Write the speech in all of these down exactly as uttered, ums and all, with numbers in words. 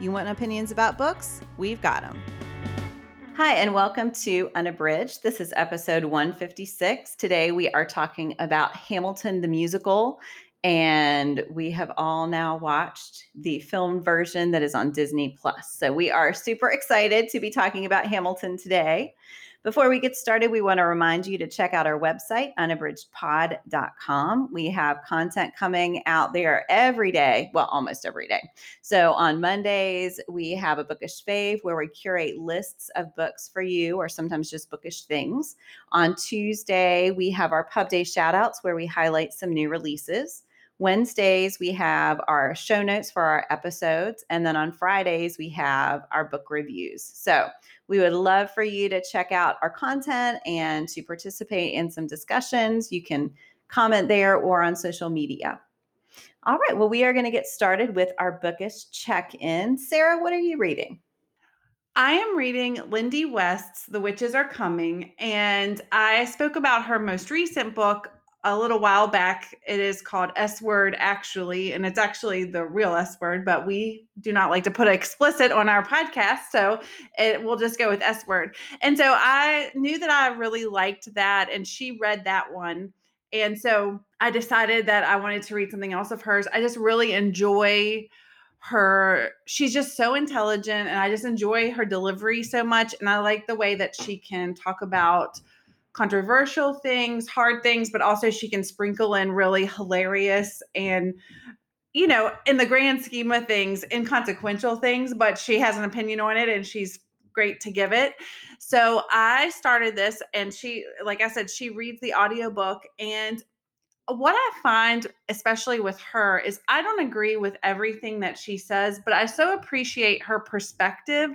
You want opinions about books? We've got them. Hi, and welcome to Unabridged. This is episode one fifty-six. Today we are talking about Hamilton the musical, and we have all now watched the film version that is on Disney Plus. So we are super excited to be talking about Hamilton today. Before we get started, we want to remind you to check out our website, unabridged pod dot com. We have content coming out there every day, well, almost every day. So on Mondays, we have a bookish fave where we curate lists of books for you, or sometimes just bookish things. On Tuesday, we have our Pub Day shoutouts where we highlight some new releases. Wednesdays, we have our show notes for our episodes. And then on Fridays, we have our book reviews. So we would love for you to check out our content and to participate in some discussions. You can comment there or on social media. All right. Well, we are going to get started with our bookish check-in. Sarah, what are you reading? I am reading Lindy West's The Witches Are Coming. And I spoke about her most recent book a little while back. It is called S Word Actually, and it's actually the real S word, but we do not like to put explicit on our podcast, so it will just go with S Word. And so I knew that I really liked that, and she read that one. And so I decided that I wanted to read something else of hers. I just really enjoy her. She's just so intelligent, and I just enjoy her delivery so much. And I like the way that she can talk about controversial things, hard things, but also she can sprinkle in really hilarious and, you know, in the grand scheme of things, inconsequential things, but she has an opinion on it and she's great to give it. So I started this, and she, like I said, she reads the audiobook. And what I find, especially with her, is I don't agree with everything that she says, but I so appreciate her perspective.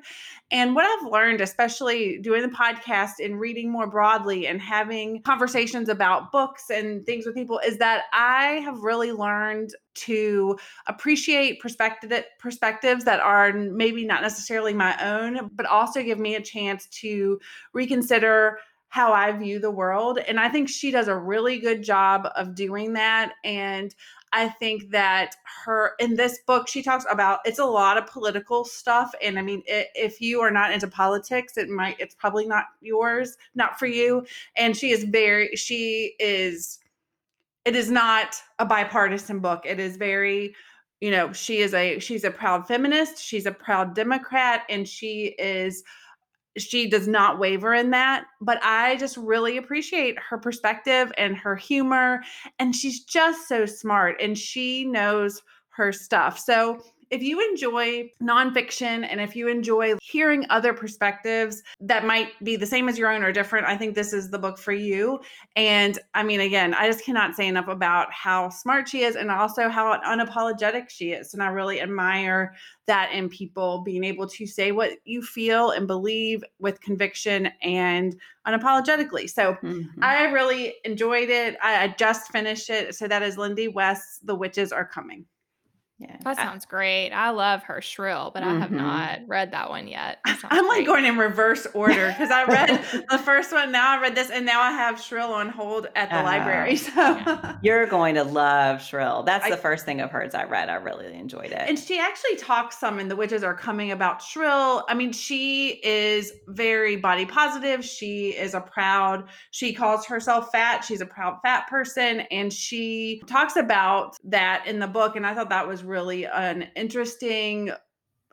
And what I've learned, especially doing the podcast and reading more broadly and having conversations about books and things with people, is that I have really learned to appreciate perspective perspectives that are maybe not necessarily my own, but also give me a chance to reconsider how I view the world. And I think she does a really good job of doing that. And I think that her, in this book, she talks about, it's a lot of political stuff. And I mean, it, if you are not into politics, it might, it's probably not yours, not for you. And she is very, she is, it is not a bipartisan book. It is very, you know, she is a, she's a proud feminist. She's a proud Democrat. And she is She does not waver in that, but I just really appreciate her perspective and her humor. And she's just so smart, and she knows her stuff. So if you enjoy nonfiction, and if you enjoy hearing other perspectives that might be the same as your own or different, I think this is the book for you. And I mean, again, I just cannot say enough about how smart she is, and also how unapologetic she is. And I really admire that in people, being able to say what you feel and believe with conviction and unapologetically. So mm-hmm. I really enjoyed it. I, I just finished it. So that is Lindy West's The Witches Are Coming. Yeah, that sounds great. I love her Shrill, but mm-hmm. I have not read that one yet. That I'm like great. Going in reverse order, because I read the first one, now I read this, and now I have Shrill on hold at the uh, library. So yeah. You're going to love Shrill. That's I, the first thing of hers I read. I really enjoyed it. And she actually talks some in The Witches Are Coming about Shrill. I mean, she is very body positive. She is a proud, she calls herself fat. She's a proud fat person. And she talks about that in the book. And I thought that was really an interesting,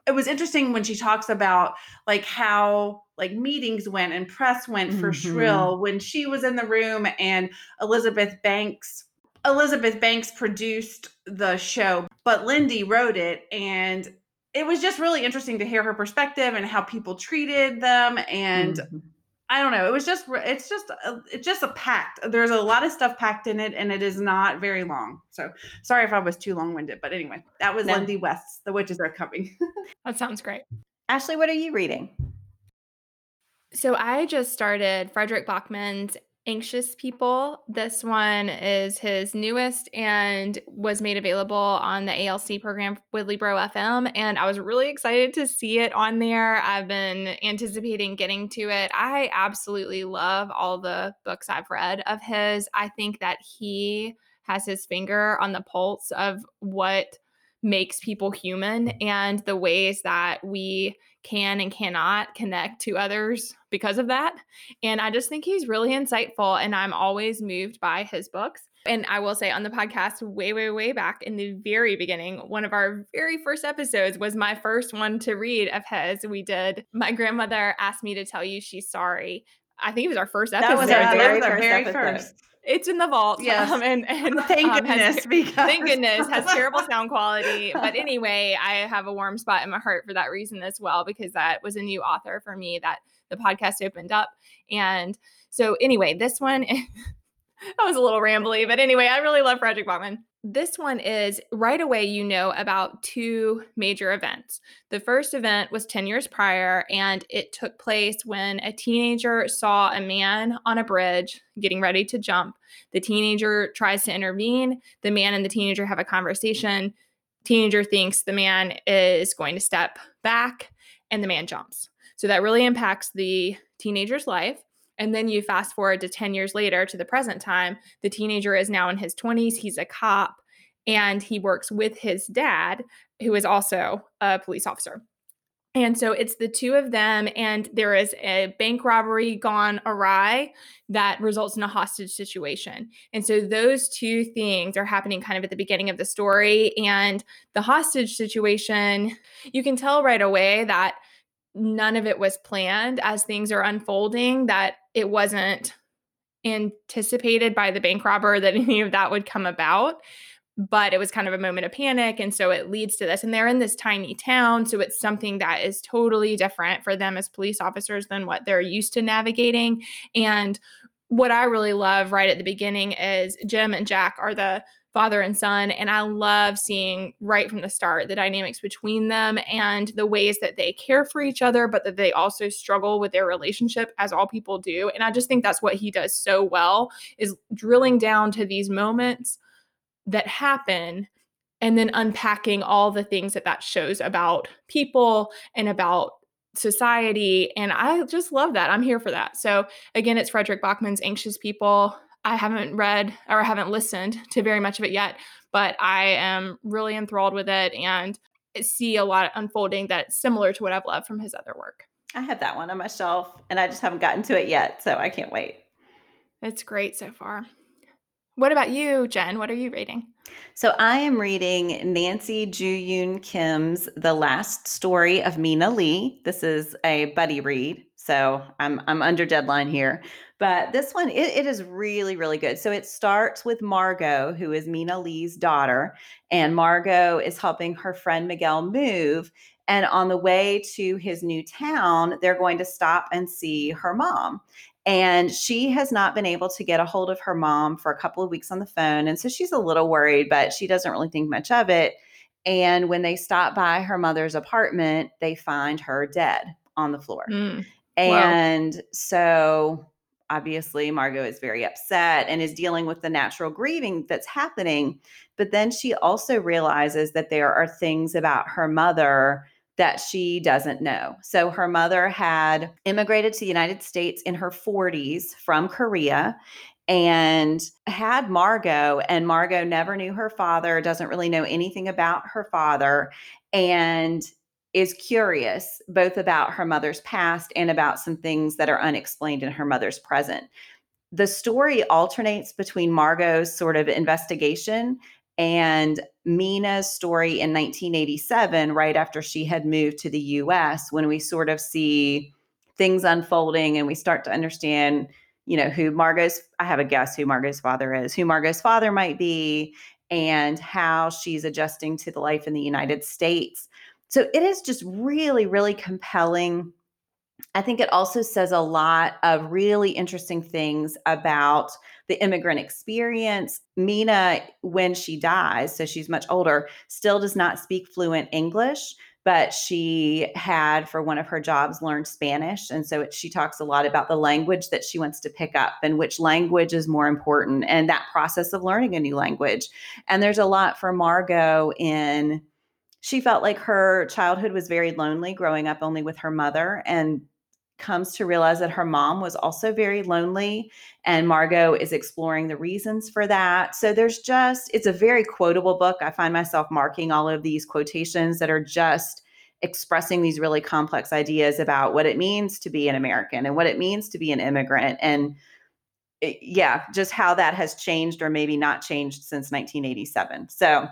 it was interesting when she talks about like how like meetings went and press went for mm-hmm. Shrill when she was in the room, and Elizabeth Banks, Elizabeth Banks produced the show, but Lindy wrote it. And it was just really interesting to hear her perspective and how people treated them. And mm-hmm. I don't know, it was just, it's just, it's just a packed, there's a lot of stuff packed in it, and it is not very long. So sorry if I was too long winded, but anyway, that was no. Lindy West's The Witches Are Coming. That sounds great. Ashley, what are you reading? So I just started Frederick Backman's Anxious People. This one is his newest and was made available on the A L C program with Libro F M. And I was really excited to see it on there. I've been anticipating getting to it. I absolutely love all the books I've read of his. I think that he has his finger on the pulse of what makes people human and the ways that we can and cannot connect to others because of that. And I just think he's really insightful, and I'm always moved by his books. And I will say on the podcast way, way, way back in the very beginning, one of our very first episodes was my first one to read of his. We did My Grandmother Asked Me to Tell You She's Sorry. I think it was our first episode. That was our very, first, very episode. first. It's in the vault. Yes. Um, and, and thank um, goodness. Has, because... Thank goodness. Has terrible sound quality. But anyway, I have a warm spot in my heart for that reason as well, because that was a new author for me that the podcast opened up. And so anyway, this one, that was a little rambly, but anyway, I really love Frederick Backman. This one is right away, you know, about two major events. The first event was ten years prior, and it took place when a teenager saw a man on a bridge getting ready to jump. The teenager tries to intervene. The man and the teenager have a conversation. Teenager thinks the man is going to step back, and the man jumps. So that really impacts the teenager's life. And then you fast forward to ten years later to the present time. The teenager is now in his twenties. He's a cop, and he works with his dad, who is also a police officer. And so it's the two of them, and there is a bank robbery gone awry that results in a hostage situation. And so those two things are happening kind of at the beginning of the story. And the hostage situation, you can tell right away that none of it was planned as things are unfolding, that it wasn't anticipated by the bank robber that any of that would come about, but it was kind of a moment of panic. And so it leads to this, and they're in this tiny town. So it's something that is totally different for them as police officers than what they're used to navigating. And what I really love right at the beginning is Jim and Jack are the father and son. And I love seeing right from the start the dynamics between them and the ways that they care for each other, but that they also struggle with their relationship, as all people do. And I just think that's what he does so well, is drilling down to these moments that happen and then unpacking all the things that that shows about people and about society. And I just love that. I'm here for that. So again, it's Frederick Backman's Anxious People. I haven't read or haven't listened to very much of it yet, but I am really enthralled with it and see a lot unfolding that's similar to what I've loved from his other work. I have that one on my shelf, and I just haven't gotten to it yet, so I can't wait. It's great so far. What about you, Jen? What are you reading? So I am reading Nancy Ju-Yoon Kim's The Last Story of Mina Lee. This is a buddy read, so I'm I'm under deadline here. But this one, it, it is really, really good. So it starts with Margot, who is Mina Lee's daughter, and Margot is helping her friend Miguel move. And on the way to his new town, they're going to stop and see her mom. And she has not been able to get a hold of her mom for a couple of weeks on the phone. And so she's a little worried, but she doesn't really think much of it. And when they stop by her mother's apartment, they find her dead on the floor. Mm. And wow. So... obviously, Margot is very upset and is dealing with the natural grieving that's happening. But then she also realizes that there are things about her mother that she doesn't know. So her mother had immigrated to the United States in her forties from Korea and had Margot. And Margot never knew her father, doesn't really know anything about her father, and is curious both about her mother's past and about some things that are unexplained in her mother's present. The story alternates between Margot's sort of investigation and Mina's story in nineteen eighty-seven, right after she had moved to the U S, when we sort of see things unfolding and we start to understand, you know, who Margot's, I have a guess who Margot's father is, who Margot's father might be, and how she's adjusting to the life in the United States. So it is just really, really compelling. I think it also says a lot of really interesting things about the immigrant experience. Mina, when she dies, so she's much older, still does not speak fluent English, but she had, for one of her jobs, learned Spanish. And so it, she talks a lot about the language that she wants to pick up and which language is more important, and that process of learning a new language. And there's a lot for Margot in, she felt like her childhood was very lonely, growing up only with her mother, and comes to realize that her mom was also very lonely, and Margot is exploring the reasons for that. So there's just, it's a very quotable book. I find myself marking all of these quotations that are just expressing these really complex ideas about what it means to be an American and what it means to be an immigrant. And it, yeah, just how that has changed or maybe not changed since nineteen eighty-seven. So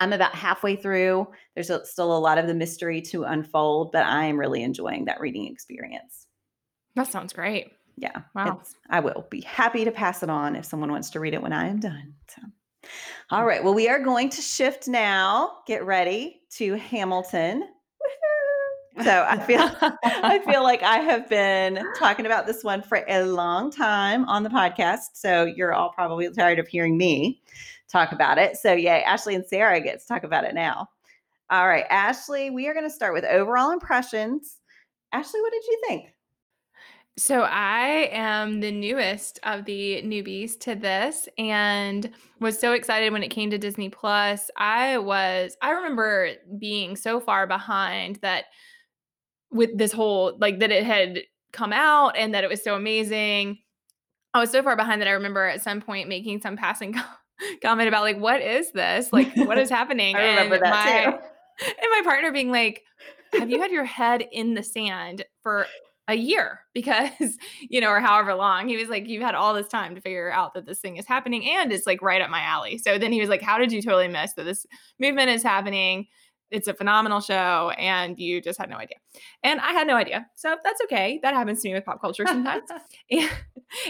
I'm about halfway through. There's still a lot of the mystery to unfold, but I am really enjoying that reading experience. That sounds great. Yeah. Wow. I will be happy to pass it on if someone wants to read it when I am done. So. All right. Well, we are going to shift now. Get ready to Hamilton. So I feel I feel like I have been talking about this one for a long time on the podcast. So you're all probably tired of hearing me talk about it. So yay, Ashley and Sarah get to talk about it now. All right, Ashley, we are going to start with overall impressions. Ashley, what did you think? So I am the newest of the newbies to this and was so excited when it came to Disney Plus. I was, I remember being so far behind that with this whole, like that it had come out and that it was so amazing. I was so far behind that I remember at some point making some passing comment about like, what is this? Like, what is happening? I remember and that my, too. And my partner being like, have you had your head in the sand for a year? Because, you know, or however long. He was like, you've had all this time to figure out that this thing is happening and it's like right up my alley. So then he was like, how did you totally miss that this movement is happening? It's a phenomenal show and you just had no idea. And I had no idea. So that's okay. That happens to me with pop culture sometimes. and,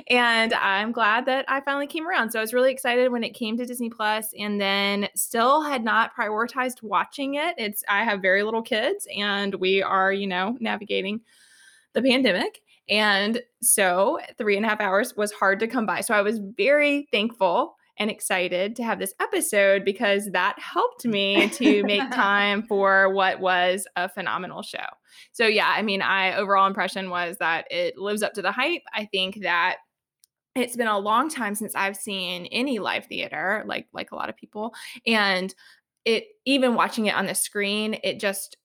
and I'm glad that I finally came around. So I was really excited when it came to Disney Plus and then still had not prioritized watching it. It's, I have very little kids and we are, you know, navigating the pandemic. And so three and a half hours was hard to come by. So I was very thankful and excited to have this episode because that helped me to make time for what was a phenomenal show. So yeah, I mean, I overall impression was that it lives up to the hype. I think that it's been a long time since I've seen any live theater, like, like a lot of people. And it, even watching it on the screen, it just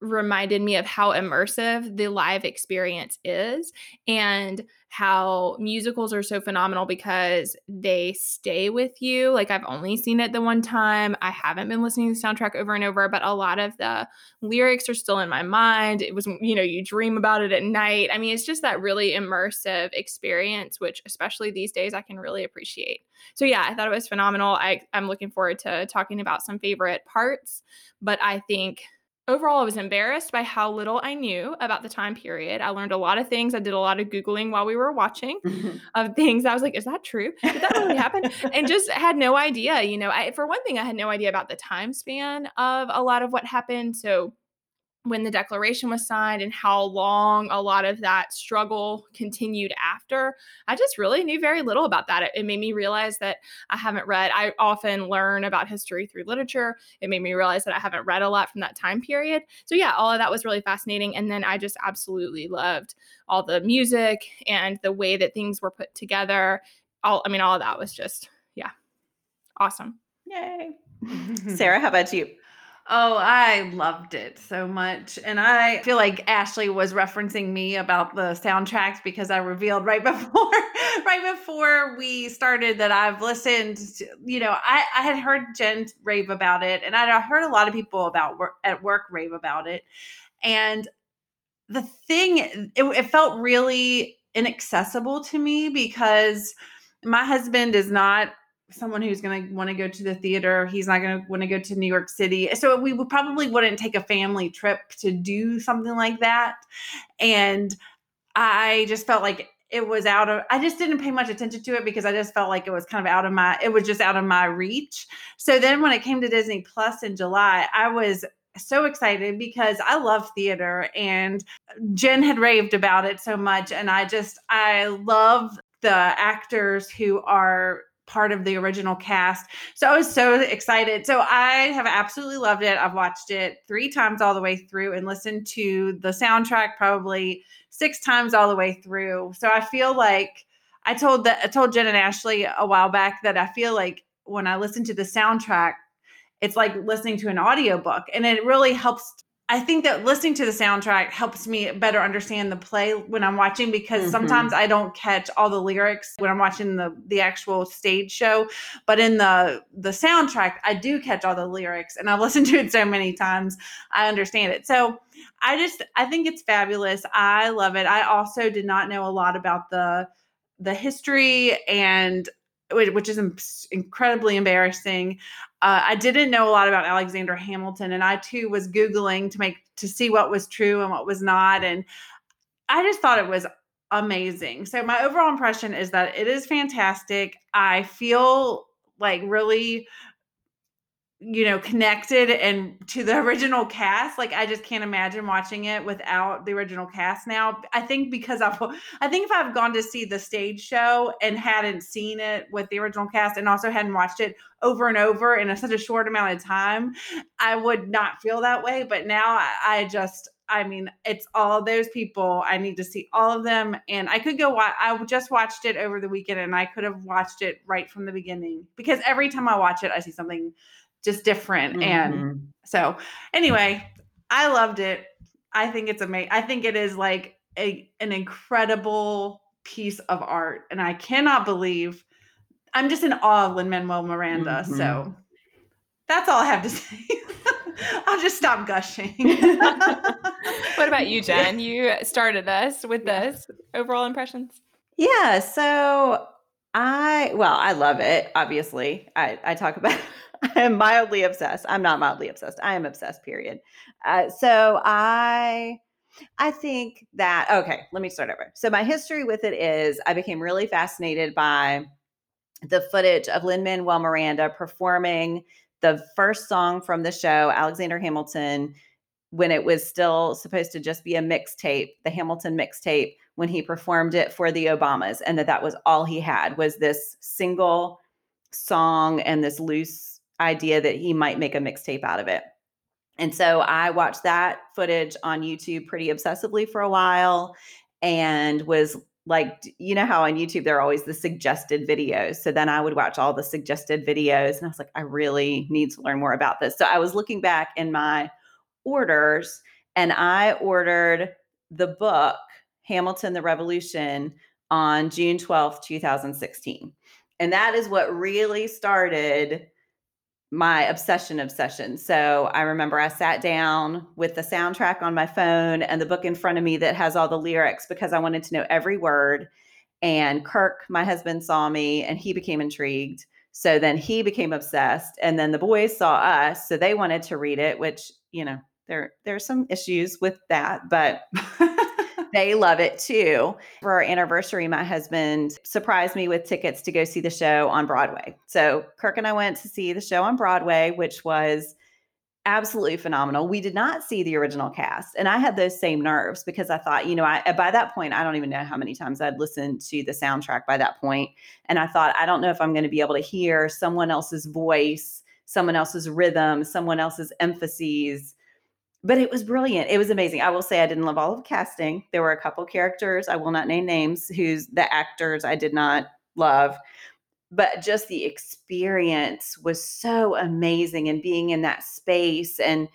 reminded me of how immersive the live experience is and how musicals are so phenomenal because they stay with you. Like I've only seen it the one time. I haven't been listening to the soundtrack over and over, but a lot of the lyrics are still in my mind. It was, you know, you dream about it at night. I mean, it's just that really immersive experience, which especially these days I can really appreciate. So yeah, I thought it was phenomenal. I, I'm looking forward to talking about some favorite parts, but I think overall, I was embarrassed by how little I knew about the time period. I learned a lot of things. I did a lot of Googling while we were watching mm-hmm. of things. I was like, is that true? Did that really happen? And just had no idea. You know, I, for one thing, I had no idea about the time span of a lot of what happened. So when the Declaration was signed and how long a lot of that struggle continued after, I just really knew very little about that. It, it made me realize that I haven't read, I often learn about history through literature. It made me realize that I haven't read a lot from that time period. So yeah, all of that was really fascinating. And then I just absolutely loved all the music and the way that things were put together. All, I mean, all of that was just, yeah, awesome. Yay. Sarah, how about you? Oh, I loved it so much. And I feel like Ashley was referencing me about the soundtracks because I revealed right before right before we started that I've listened to, you know, I, I had heard Jen rave about it and I'd heard a lot of people about work, at work rave about it. And the thing, it, it felt really inaccessible to me because my husband is not someone who's going to want to go to the theater. He's not going to want to go to New York City. So we would probably wouldn't take a family trip to do something like that. And I just felt like it was out of, I just didn't pay much attention to it because I just felt like it was kind of out of my, it was just out of my reach. So then when it came to Disney Plus in July, I was so excited because I love theater and Jen had raved about it so much. And I just, I love the actors who are part of the original cast. So I was so excited. So I have absolutely loved it. I've watched it three times all the way through and listened to the soundtrack probably six times all the way through. So I feel like I told that I told Jen and Ashley a while back that I feel like when I listen to the soundtrack, it's like listening to an audiobook, and it really helps. I think that listening to the soundtrack helps me better understand the play when I'm watching, because mm-hmm. sometimes I don't catch all the lyrics when I'm watching the, the actual stage show. But in the, the soundtrack, I do catch all the lyrics, and I've listened to it so many times, I understand it. So I just, I think it's fabulous. I love it. I also did not know a lot about the, the history, and which is incredibly embarrassing. Uh, I didn't know a lot about Alexander Hamilton, and I too was Googling to make, to see what was true and what was not. And I just thought it was amazing. So my overall impression is that it is fantastic. I feel like really, you know, connected and to the original cast. Like, I just can't imagine watching it without the original cast now. I think because I've, I think if I've gone to see the stage show and hadn't seen it with the original cast, and also hadn't watched it over and over in a, such a short amount of time, I would not feel that way. But now I, I just, I mean, it's all those people. I need to see all of them. And I could go watch, I just watched it over the weekend, and I could have watched it right from the beginning, because every time I watch it, I see something just different. Mm-hmm. And so anyway, I loved it. I think it's amazing. I think it is like a, an incredible piece of art. And I cannot believe, I'm just in awe of Lin-Manuel Miranda. Mm-hmm. So that's all I have to say. I'll just stop gushing. What about you, Jen? You started us with this overall impressions. Yeah. So I, well, I love it. Obviously I, I talk about it. I am mildly obsessed. I'm not mildly obsessed. I am obsessed, period. Uh, so I I think that, okay, let me start over. So my history with it is I became really fascinated by the footage of Lin-Manuel Miranda performing the first song from the show, Alexander Hamilton, when it was still supposed to just be a mixtape, the Hamilton mixtape, when he performed it for the Obamas, and that that was all he had was this single song and this loose idea that he might make a mixtape out of it. And so I watched that footage on YouTube pretty obsessively for a while, and was like, you know how on YouTube, there are always the suggested videos. So then I would watch all the suggested videos, and I was like, I really need to learn more about this. So I was looking back in my orders, and I ordered the book, Hamilton, the Revolution, on June twelfth, two thousand sixteen. And that is what really started my obsession obsession. So I remember I sat down with the soundtrack on my phone and the book in front of me that has all the lyrics, because I wanted to know every word. And Kirk, my husband, saw me, and he became intrigued. So then he became obsessed, and then the boys saw us. So they wanted to read it, which, you know, there, there's some issues with that, but they love it too. For our anniversary, my husband surprised me with tickets to go see the show on Broadway. So Kirk and I went to see the show on Broadway, which was absolutely phenomenal. We did not see the original cast. And I had those same nerves, because I thought, you know, I, by that point, I don't even know how many times I'd listened to the soundtrack by that point. And I thought, I don't know if I'm going to be able to hear someone else's voice, someone else's rhythm, someone else's emphases. But it was brilliant. It was amazing. I will say I didn't love all of the casting. There were a couple characters, I will not name names, who's the actors I did not love. But just the experience was so amazing, and being in that space and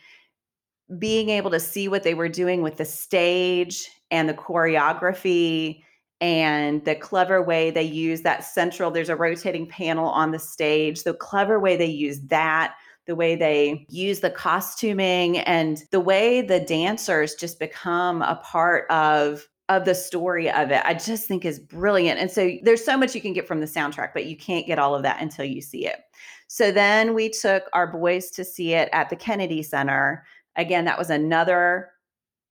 being able to see what they were doing with the stage and the choreography and the clever way they use that central, there's a rotating panel on the stage, the clever way they use that, the way they use the costuming, and the way the dancers just become a part of, of the story of it, I just think is brilliant. And so there's so much you can get from the soundtrack, but you can't get all of that until you see it. So then we took our boys to see it at the Kennedy Center. Again, that was another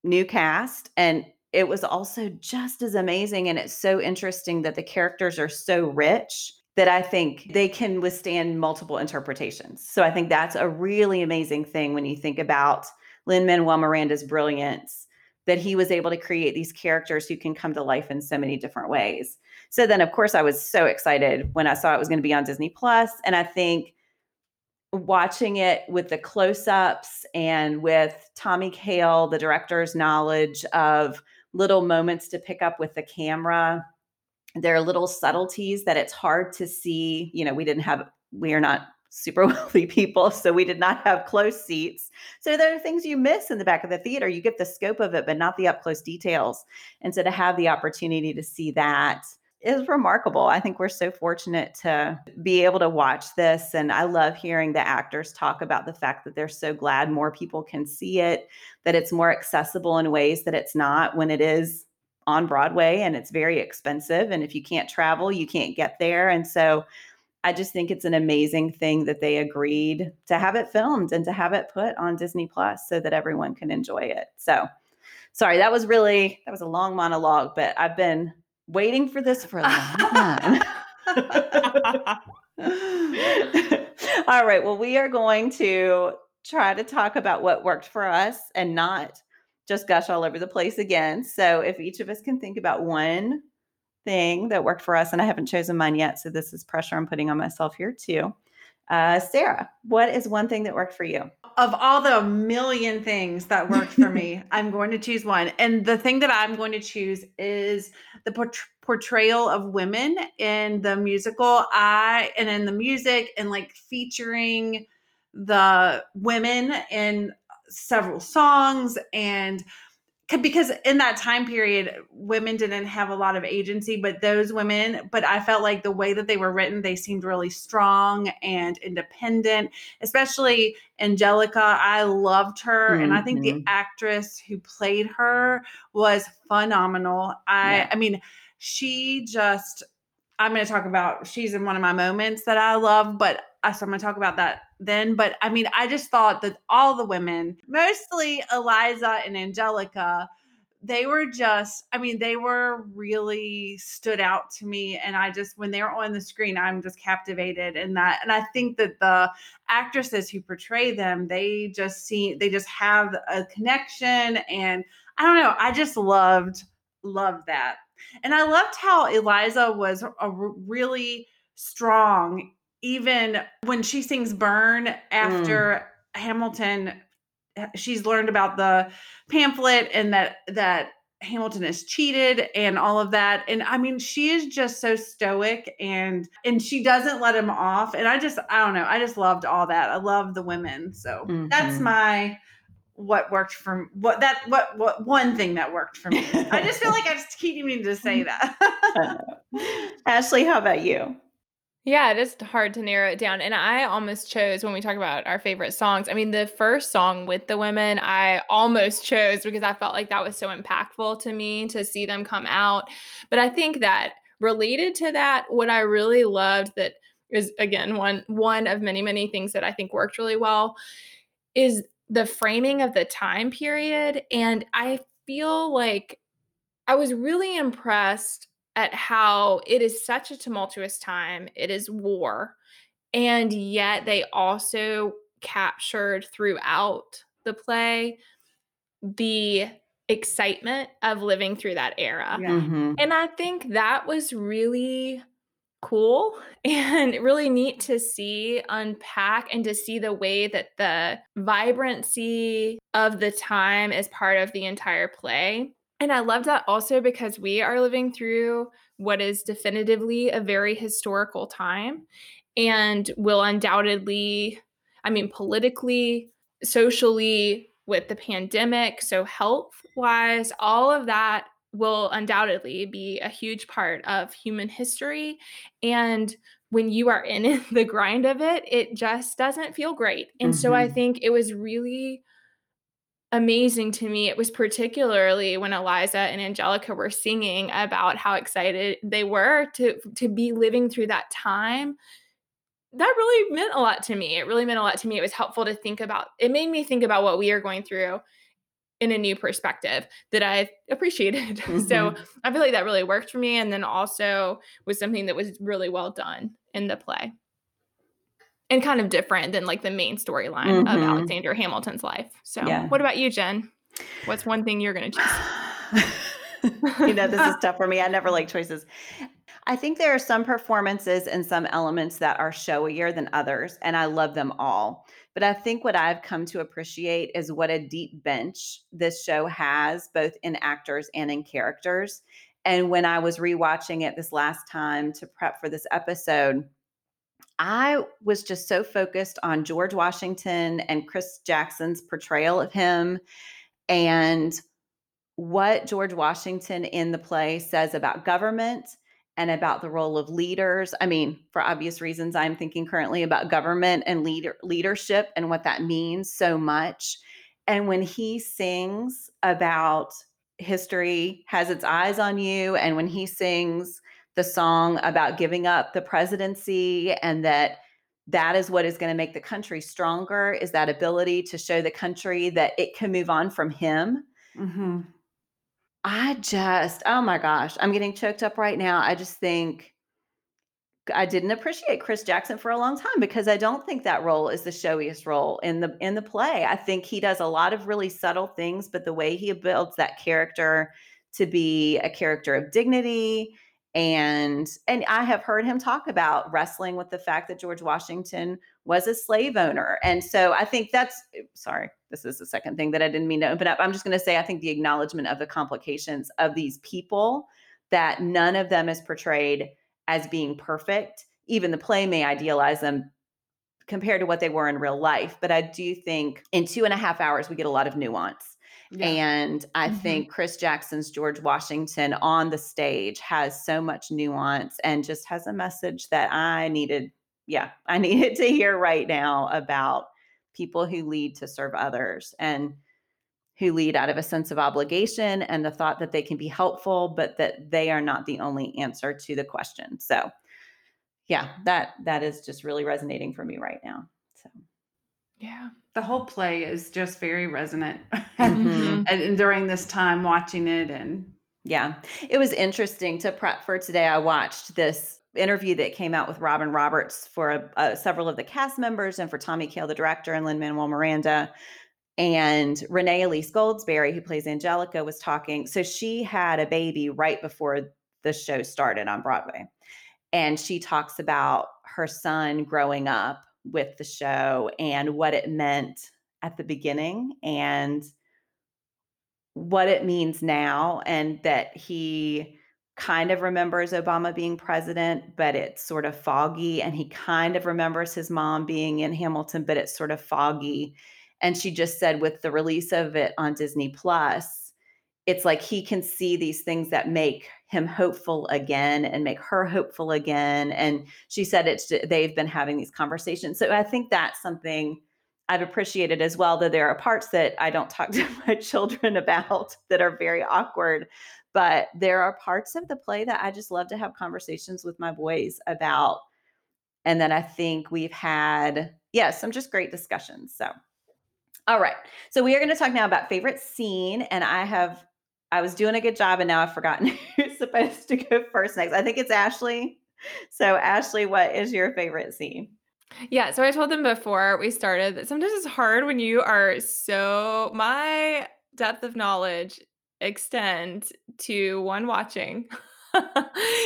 new cast, and it was also just as amazing. And it's so interesting that the characters are so rich that I think they can withstand multiple interpretations. So I think that's a really amazing thing when you think about Lin-Manuel Miranda's brilliance, that he was able to create these characters who can come to life in so many different ways. So then, of course, I was so excited when I saw it was going to be on Disney Plus. And I think watching it with the close-ups and with Tommy Kail, the director's knowledge of little moments to pick up with the camera, there are little subtleties that it's hard to see. You know, we didn't have, we are not super wealthy people, so we did not have close seats. So there are things you miss in the back of the theater. You get the scope of it, but not the up-close details. And so to have the opportunity to see that is remarkable. I think we're so fortunate to be able to watch this. And I love hearing the actors talk about the fact that they're so glad more people can see it, that it's more accessible in ways that it's not when it is on Broadway and it's very expensive. And if you can't travel, you can't get there. And so I just think it's an amazing thing that they agreed to have it filmed and to have it put on Disney Plus so that everyone can enjoy it. So sorry, that was really, that was a long monologue, but I've been waiting for this for a long time. All right. Well, we are going to try to talk about what worked for us and not just gush all over the place again. So if each of us can think about one thing that worked for us, and I haven't chosen mine yet, so this is pressure I'm putting on myself here too. Uh, Sarah, what is one thing that worked for you? Of all the million things that worked for me, I'm going to choose one. And the thing that I'm going to choose is the port- portrayal of women in the musical. I and in the music and like featuring the women in several songs, and because in that time period, women didn't have a lot of agency, but those women, but I felt like the way that they were written, they seemed really strong and independent, especially Angelica. I loved her. Mm-hmm. And I think the actress who played her was phenomenal. I, yeah. I mean, she just, I'm going to talk about, she's in one of my moments that I love, but I, so I'm going to talk about that then. But I mean, I just thought that all the women, mostly Eliza and Angelica, they were just, I mean, they were really stood out to me. And I just, when they were on the screen, I'm just captivated in that. And I think that the actresses who portray them, they just see, they just have a connection. And I don't know, I just loved, loved that. And I loved how Eliza was a really strong, even when she sings Burn after mm. Hamilton, she's learned about the pamphlet and that, that Hamilton is cheated and all of that. And I mean, she is just so stoic and, and she doesn't let him off. And I just, I don't know. I just loved all that. I love the women. So mm-hmm. that's my, what worked for what that what what one thing that worked for me. I just feel like I just keep needing to say that. Ashley, how about you? Yeah, it is hard to narrow it down. And I almost chose, when we talk about our favorite songs, I mean, the first song with the women, I almost chose because I felt like that was so impactful to me to see them come out. But I think that related to that, what I really loved, that is, again, one one of many, many things that I think worked really well, is the framing of the time period. And I feel like I was really impressed at how it is such a tumultuous time. It is war. And yet they also captured throughout the play the excitement of living through that era. Yeah. Mm-hmm. And I think that was really cool and really neat to see unpack, and to see the way that the vibrancy of the time is part of the entire play. And I love that also because we are living through what is definitively a very historical time, and will undoubtedly, I mean, politically, socially, with the pandemic, so health-wise, all of that will undoubtedly be a huge part of human history. And when you are in it, the grind of it, it just doesn't feel great. And mm-hmm. so I think it was really amazing to me. It was particularly when Eliza and Angelica were singing about how excited they were to, to be living through that time. That really meant a lot to me. It really meant a lot to me. It was helpful to think about. It made me think about what we are going through in a new perspective that I appreciated. Mm-hmm. So I feel like that really worked for me. And then also was something that was really well done in the play and kind of different than like the main storyline mm-hmm. of Alexander Hamilton's life. So yeah. What about you, Jen? What's one thing you're going to choose? You know, this is tough for me. I never like choices. I think there are some performances and some elements that are showier than others, and I love them all. But I think what I've come to appreciate is what a deep bench this show has, both in actors and in characters. And when I was rewatching it this last time to prep for this episode, I was just so focused on George Washington and Chris Jackson's portrayal of him and what George Washington in the play says about government and about the role of leaders. I mean, for obvious reasons, I'm thinking currently about government and leader leadership and what that means so much. And when he sings about history has its eyes on you, and when he sings the song about giving up the presidency and that that is what is going to make the country stronger, is that ability to show the country that it can move on from him. Mm-hmm. I just, oh my gosh, I'm getting choked up right now. I just think I didn't appreciate Chris Jackson for a long time because I don't think that role is the showiest role in the in the play. I think he does a lot of really subtle things, but the way he builds that character to be a character of dignity, and and I have heard him talk about wrestling with the fact that George Washington was a slave owner. And so I think that's, sorry, this is the second thing that I didn't mean to open up. I'm just going to say, I think the acknowledgement of the complications of these people, that none of them is portrayed as being perfect. Even the play may idealize them compared to what they were in real life. But I do think in two and a half hours, we get a lot of nuance. Yeah. And I mm-hmm. think Chris Jackson's George Washington on the stage has so much nuance and just has a message that I needed Yeah, I needed to hear right now about people who lead to serve others and who lead out of a sense of obligation and the thought that they can be helpful, but that they are not the only answer to the question. So yeah, that that is just really resonating for me right now. So yeah, the whole play is just very resonant. Mm-hmm. and, and during this time watching it and yeah, it was interesting to prep for today. I watched this interview that came out with Robin Roberts for uh, several of the cast members and for Tommy Kail, the director, and Lin-Manuel Miranda. And Renee Elise Goldsberry, who plays Angelica, was talking. So she had a baby right before the show started on Broadway. And she talks about her son growing up with the show and what it meant at the beginning and what it means now, and that he kind of remembers Obama being president, but it's sort of foggy. And he kind of remembers his mom being in Hamilton, but it's sort of foggy. And she just said with the release of it on Disney Plus, it's like he can see these things that make him hopeful again and make her hopeful again. And she said it's they've been having these conversations. So I think that's something I've appreciated as well, though there are parts that I don't talk to my children about that are very awkward, but there are parts of the play that I just love to have conversations with my boys about. And that I think we've had, yeah, some just great discussions. So, all right. So we are going to talk now about favorite scene. And I have, I was doing a good job and now I've forgotten who's supposed to go first next. I think it's Ashley. So Ashley, what is your favorite scene? Yeah. So I told them before we started that sometimes it's hard when you are so, my depth of knowledge extends to one watching.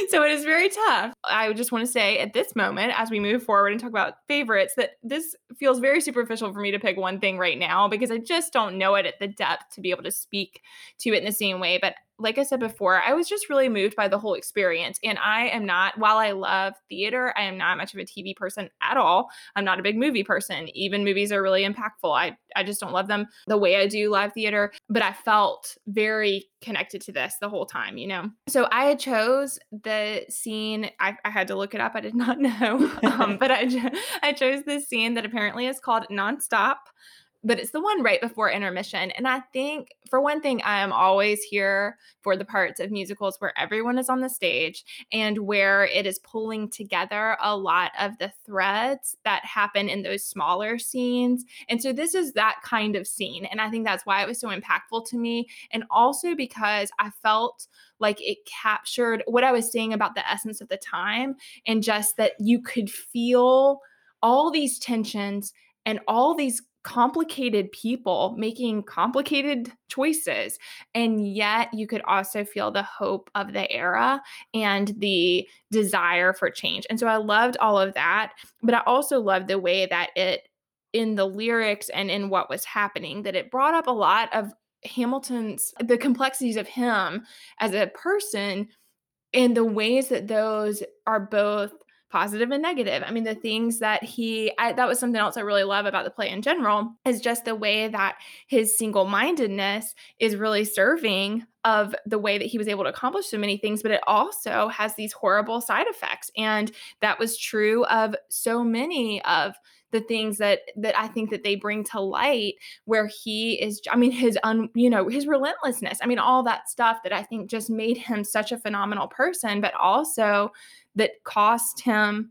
So it is very tough. I just want to say at this moment, as we move forward and talk about favorites, that this feels very superficial for me to pick one thing right now because I just don't know it at the depth to be able to speak to it in the same way. But like I said before, I was just really moved by the whole experience. And I am not, while I love theater, I am not much of a T V person at all. I'm not a big movie person. Even movies are really impactful. I, I just don't love them the way I do live theater. But I felt very connected to this the whole time, you know? So I chose the scene. I, I had to look it up. I did not know. um, but I, I chose this scene that apparently is called Nonstop. But it's the one right before intermission. And I think, for one thing, I am always here for the parts of musicals where everyone is on the stage and where it is pulling together a lot of the threads that happen in those smaller scenes. And so this is that kind of scene. And I think that's why it was so impactful to me. And also because I felt like it captured what I was saying about the essence of the time and just that you could feel all these tensions and all these complicated people making complicated choices. And yet you could also feel the hope of the era and the desire for change. And so I loved all of that, but I also loved the way that it, in the lyrics and in what was happening, that it brought up a lot of Hamilton's, the complexities of him as a person, and the ways that those are both positive and negative. I mean, the things that he, I, that was something else I really love about the play in general, is just the way that his single-mindedness is really serving of the way that he was able to accomplish so many things, but it also has these horrible side effects. And that was true of so many of the things that that I think that they bring to light, where he is, I mean, his, un, you know, his relentlessness. I mean, all that stuff that I think just made him such a phenomenal person, but also that cost him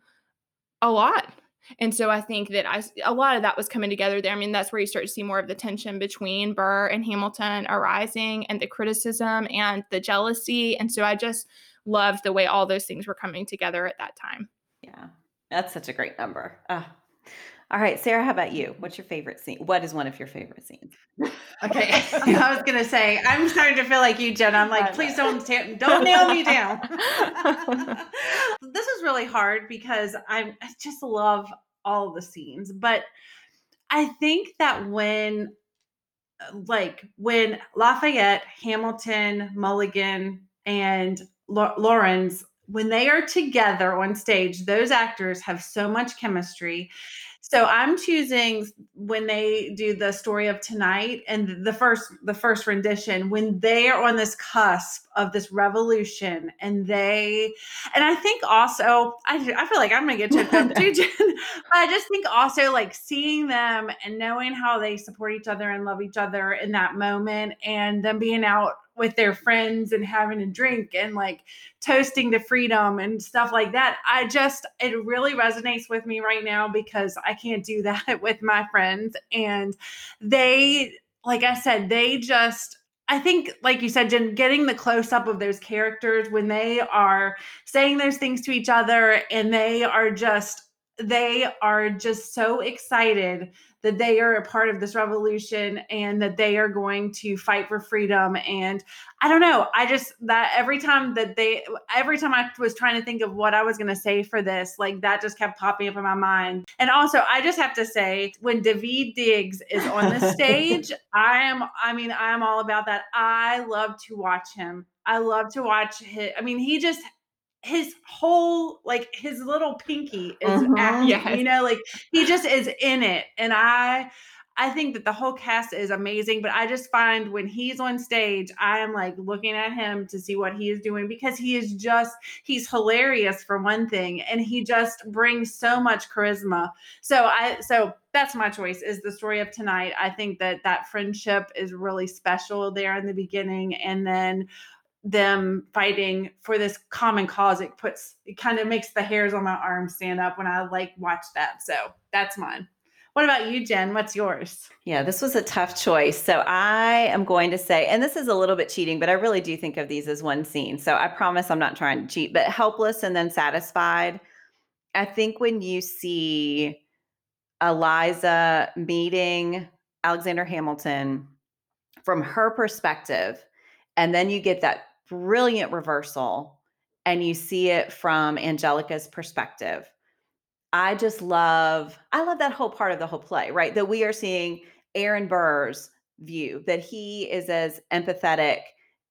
a lot. And so I think that I, a lot of that was coming together there. I mean, that's where you start to see more of the tension between Burr and Hamilton arising, and the criticism and the jealousy. And so I just loved the way all those things were coming together at that time. Yeah, that's such a great number. Oh. All right, Sarah, how about you? What's your favorite scene? What is one of your favorite scenes? Okay, I was going to say, I'm starting to feel like you, Jen. I'm like, please don't t- don't nail me down. This is really hard because I'm, I just love all the scenes. But I think that when, like, when Lafayette, Hamilton, Mulligan, and La- Lawrence, when they are together on stage, those actors have so much chemistry. So I'm choosing when they do the story of tonight and the first, the first rendition, when they are on this cusp of this revolution, and they, and I think also, I, I feel like I'm going to get choked up too, Jen, but I just think also like seeing them and knowing how they support each other and love each other in that moment, and them being out with their friends and having a drink and like toasting to freedom and stuff like that. I just, it really resonates with me right now because I can't do that with my friends. And they, like I said, they just, I think, like you said, Jen, getting the close up of those characters when they are saying those things to each other, and they are just, they are just so excited that they are a part of this revolution and that they are going to fight for freedom. And I don't know, I just, that every time that they, every time I was trying to think of what I was going to say for this, like that just kept popping up in my mind. And also I just have to say, when Daveed Diggs is on the stage, I am, I mean, I'm all about that. I love to watch him. I love to watch him. I mean, he just, his whole, like his little pinky is uh-huh, acting, yes. you know, like he just is in it. And I, I think that the whole cast is amazing, but I just find when he's on stage, I am like looking at him to see what he is doing, because he is just, he's hilarious for one thing. And he just brings so much charisma. So I, so that's my choice, is the story of tonight. I think that that friendship is really special there in the beginning. And then them fighting for this common cause, it puts, it kind of makes the hairs on my arm stand up when I like watch that. So that's mine. What about you, Jen? What's yours? Yeah, this was a tough choice. So I am going to say, and this is a little bit cheating, but I really do think of these as one scene. So I promise I'm not trying to cheat, but helpless and then satisfied. I think when you see Eliza meeting Alexander Hamilton from her perspective, and then you get that brilliant reversal and you see it from Angelica's perspective. I just love, I love that whole part of the whole play, right? That we are seeing Aaron Burr's view, that he is as empathetic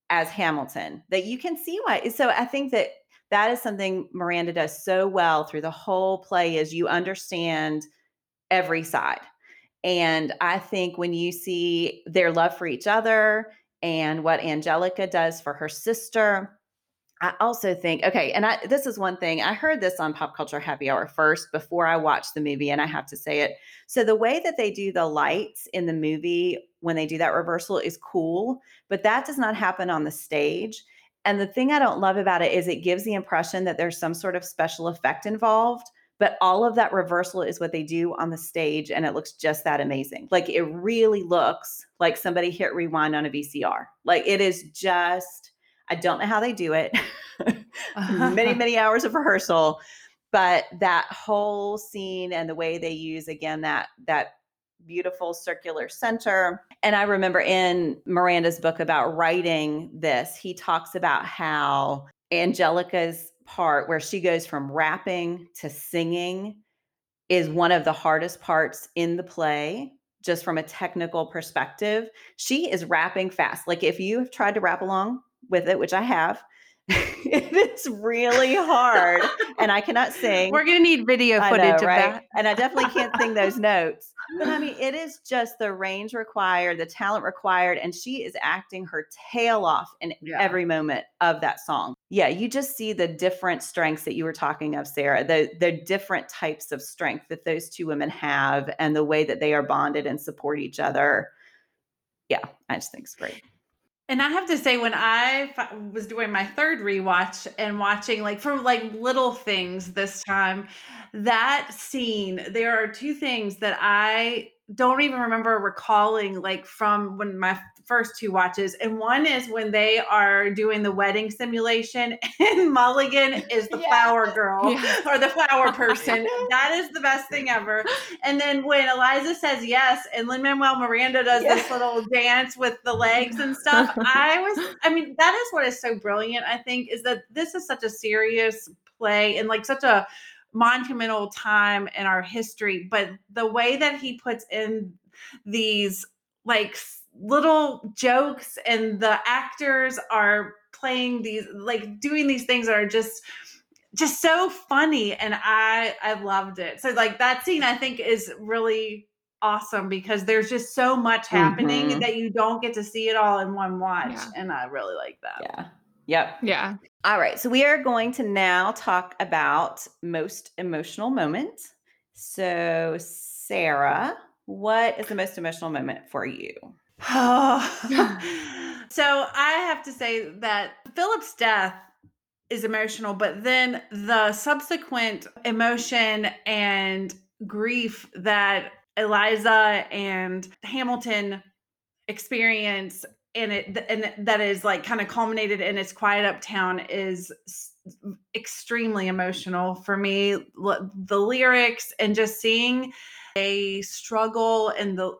as Hamilton, that you can see why. So I think that that is something Miranda does so well through the whole play, is you understand every side. And I think when you see their love for each other and what Angelica does for her sister, I also think, okay, and I, this is one thing, I heard this on Pop Culture Happy Hour first before I watched the movie, and I have to say it. So the way that they do the lights in the movie when they do that reversal is cool, but that does not happen on the stage. And the thing I don't love about it is it gives the impression that there's some sort of special effect involved, but all of that reversal is what they do on the stage, and it looks just that amazing. Like, it really looks like somebody hit rewind on a V C R. Like, it is just, I don't know how they do it. many, many hours of rehearsal, but that whole scene and the way they use, again, that, that beautiful circular center. And I remember in Miranda's book about writing this, he talks about how Angelica's part where she goes from rapping to singing is one of the hardest parts in the play, just from a technical perspective. She is rapping fast. Like if you have tried to rap along with it, which I have, it's really hard and I cannot sing. We're going to need video footage know, of right? that. And I definitely can't sing those notes. But I mean, it is just the range required, the talent required. And she is acting her tail off in yeah. every moment of that song. Yeah. You just see the different strengths that you were talking of, Sarah, the, the different types of strength that those two women have and the way that they are bonded and support each other. Yeah. I just think it's great. And I have to say, when I was doing my third rewatch and watching like from like little things this time, that scene, there are two things that I don't even remember recalling like from when my first two watches. And one is when they are doing the wedding simulation and Mulligan is the yes. flower girl yes. or the flower person. That is the best thing ever. And then when Eliza says yes and Lin-Manuel Miranda does yes. this little dance with the legs and stuff, I was, I mean, that is what is so brilliant, I think, is that this is such a serious play and like such a monumental time in our history. But the way that he puts in these like little jokes and the actors are playing these, like doing these things that are just, just so funny. And I, I loved it. So like that scene, I think, is really awesome because there's just so much happening mm-hmm. that you don't get to see it all in one watch. Yeah. And I really like that. Yeah. Yep. Yeah. All right. So we are going to now talk about most emotional moment. So Sarah, what is the most emotional moment for you? Oh. So I have to say that Philip's death is emotional, but then the subsequent emotion and grief that Eliza and Hamilton experience, and it and that is like kind of culminated in It's Quiet Uptown, is extremely emotional for me. L- the lyrics and just seeing a struggle and the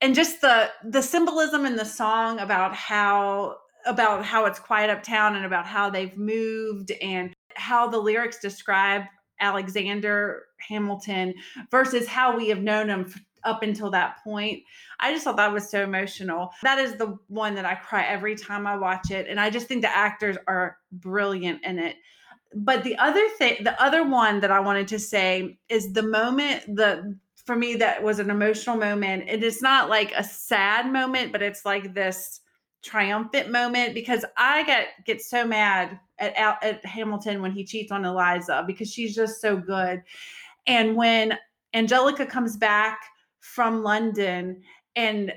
and just the the symbolism in the song about how about how it's quiet uptown and about how they've moved and how the lyrics describe Alexander Hamilton versus how we have known him for, up until that point. I just thought that was so emotional. That is the one that I cry every time I watch it. And I just think the actors are brilliant in it. But the other thing, the other one that I wanted to say is the moment, the for me, that was an emotional moment. And it's not like a sad moment, but it's like this triumphant moment, because I get, get so mad at, at Hamilton when he cheats on Eliza, because she's just so good. And when Angelica comes back from London and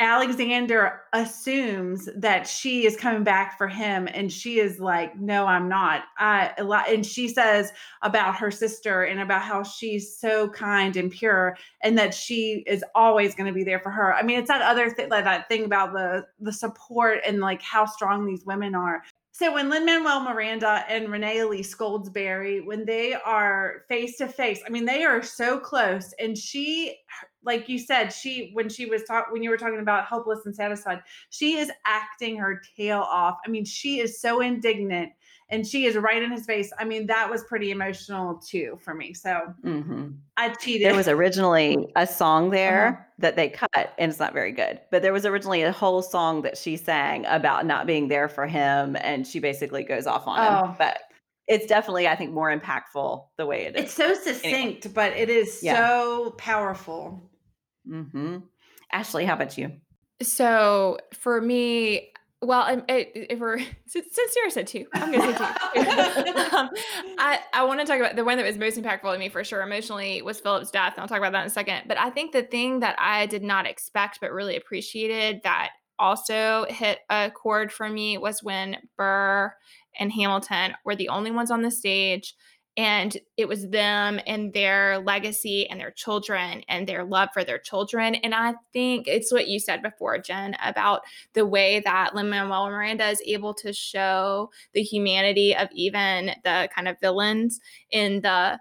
Alexander assumes that she is coming back for him, and she is like, no, I'm not. I, and she says about her sister and about how she's so kind and pure and that she is always going to be there for her. I mean, it's that other thing, like that thing about the, the support and like how strong these women are. So when Lin-Manuel Miranda and Renee Elise Goldsberry, when they are face to face, I mean, they are so close. And she, like you said, she, when she was talking, when you were talking about helpless and satisfied, she is acting her tail off. I mean, she is so indignant and she is right in his face. I mean, that was pretty emotional too for me. So mm-hmm. I cheated. There was originally a song there uh-huh. that they cut, and it's not very good, but there was originally a whole song that she sang about not being there for him. And she basically goes off on oh. him, but it's definitely, I think, more impactful the way it is. It's so succinct, anyway. But it is yeah. so powerful. Mm-hmm. Ashley, how about you? So for me, well, if we're since Sarah said two, I'm going to say two. um, I, I want to talk about the one that was most impactful to me for sure emotionally was Philip's death. And I'll talk about that in a second. But I think the thing that I did not expect but really appreciated that also hit a chord for me was when Burr and Hamilton were the only ones on the stage. And it was them and their legacy and their children and their love for their children. And I think it's what you said before, Jen, about the way that Lin-Manuel Miranda is able to show the humanity of even the kind of villains in the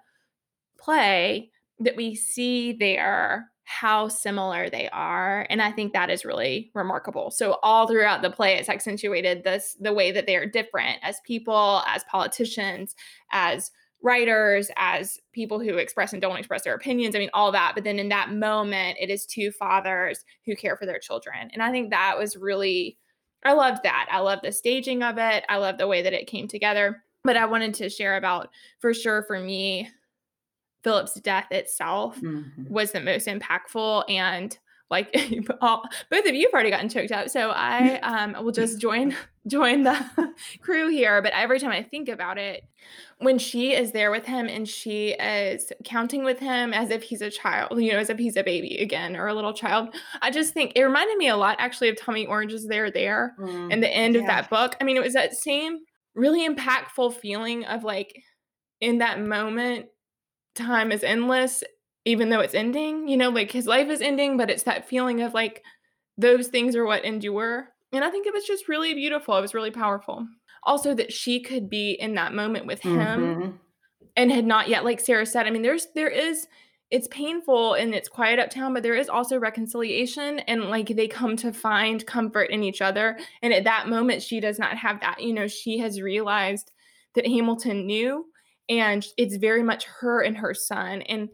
play, that we see there, how similar they are. And I think that is really remarkable. So all throughout the play, it's accentuated this, the way that they are different as people, as politicians, as writers, as people who express and don't express their opinions. I mean, all that. But then in that moment, it is two fathers who care for their children. And I think that was really, I loved that. I loved the staging of it. I loved the way that it came together. But I wanted to share about, for sure, for me, Philip's death itself mm-hmm. was the most impactful. And like all, both of you have already gotten choked up. So I um, will just join join the crew here. But every time I think about it, when she is there with him and she is counting with him as if he's a child, you know, as if he's a baby again or a little child, I just think it reminded me a lot actually of Tommy Orange's They're There mm, and the end yeah. of that book. I mean, it was that same really impactful feeling of like in that moment, time is endless, even though it's ending, you know, like his life is ending, but it's that feeling of like those things are what endure. And I think it was just really beautiful. It was really powerful. Also that she could be in that moment with him mm-hmm. and had not yet, like Sarah said, I mean, there's, there is, it's painful and it's quiet uptown, but there is also reconciliation and like they come to find comfort in each other. And at that moment, she does not have that, you know, she has realized that Hamilton knew. And it's very much her and her son. And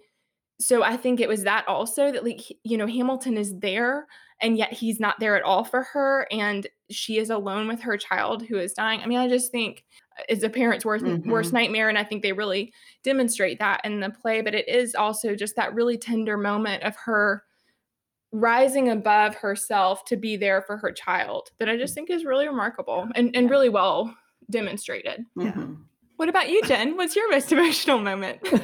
so I think it was that also that, like, you know, Hamilton is there and yet he's not there at all for her. And she is alone with her child who is dying. I mean, I just think it's a parent's worst, mm-hmm. worst nightmare. And I think they really demonstrate that in the play. But it is also just that really tender moment of her rising above herself to be there for her child that I just think is really remarkable and, and really well demonstrated. Mm-hmm. Yeah. What about you, Jen? What's your most emotional moment? So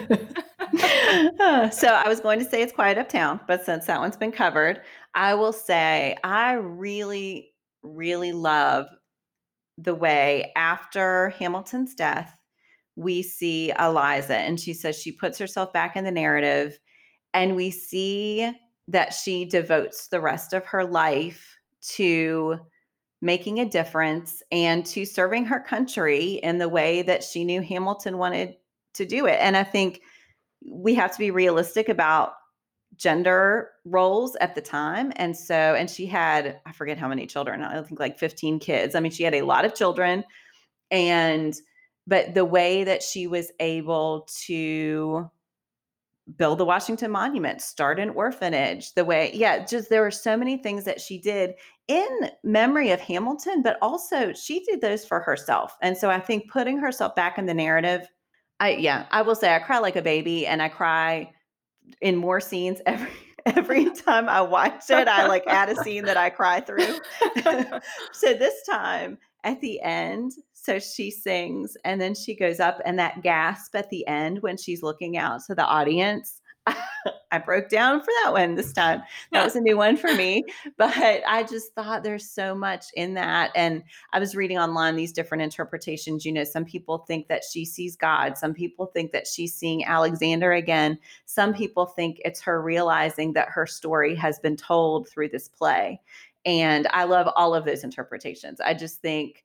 I was going to say it's Quiet Uptown, but since that one's been covered, I will say I really, really love the way after Hamilton's death, we see Eliza and she says she puts herself back in the narrative and we see that she devotes the rest of her life to making a difference and to serving her country in the way that she knew Hamilton wanted to do it. And I think we have to be realistic about gender roles at the time. And so, and she had, I forget how many children, I think like fifteen kids. I mean, she had a lot of children and, but the way that she was able to build the Washington Monument, start an orphanage, the way, yeah, just there were so many things that she did in memory of Hamilton, but also she did those for herself. And so I think putting herself back in the narrative, I, yeah, I will say I cry like a baby and I cry in more scenes every, every time I watch it, I like add a scene that I cry through. So this time at the end, so she sings and then she goes up and that gasp at the end when she's looking out to the audience, I broke down for that one this time. That was a new one for me, but I just thought there's so much in that. And I was reading online these different interpretations. You know, some people think that she sees God. Some people think that she's seeing Alexander again. Some people think it's her realizing that her story has been told through this play. And I love all of those interpretations. I just think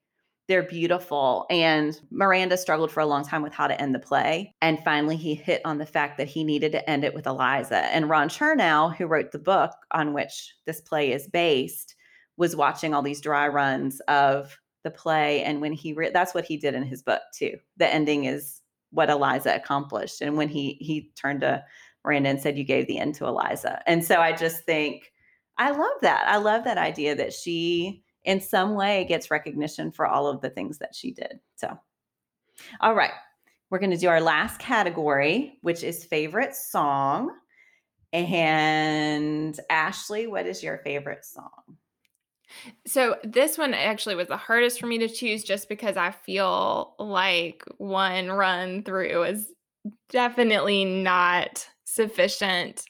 they're beautiful. And Miranda struggled for a long time with how to end the play. And finally, he hit on the fact that he needed to end it with Eliza. And Ron Chernow, who wrote the book on which this play is based, was watching all these dry runs of the play. And when he re- that's what he did in his book, too. The ending is what Eliza accomplished. And when he he turned to Miranda and said, you gave the end to Eliza. And so I just think, I love that. I love that idea that she in some way gets recognition for all of the things that she did. So, all right, we're going to do our last category, which is favorite song. And Ashley, what is your favorite song? So this one actually was the hardest for me to choose just because I feel like one run through is definitely not sufficient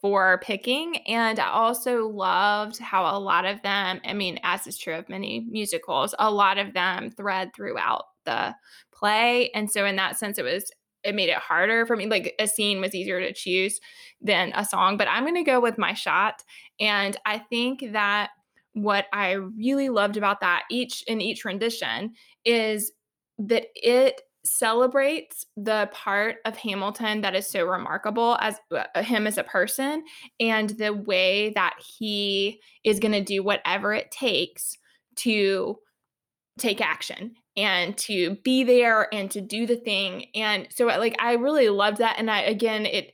for picking. And I also loved how a lot of them, I mean, as is true of many musicals, a lot of them thread throughout the play. And so in that sense, it was, it made it harder for me. Like a scene was easier to choose than a song, but I'm going to go with My Shot. And I think that what I really loved about that each in each rendition is that it celebrates the part of Hamilton that is so remarkable as uh, him as a person, and the way that he is going to do whatever it takes to take action and to be there and to do the thing. And so like, I really loved that. And I, again, it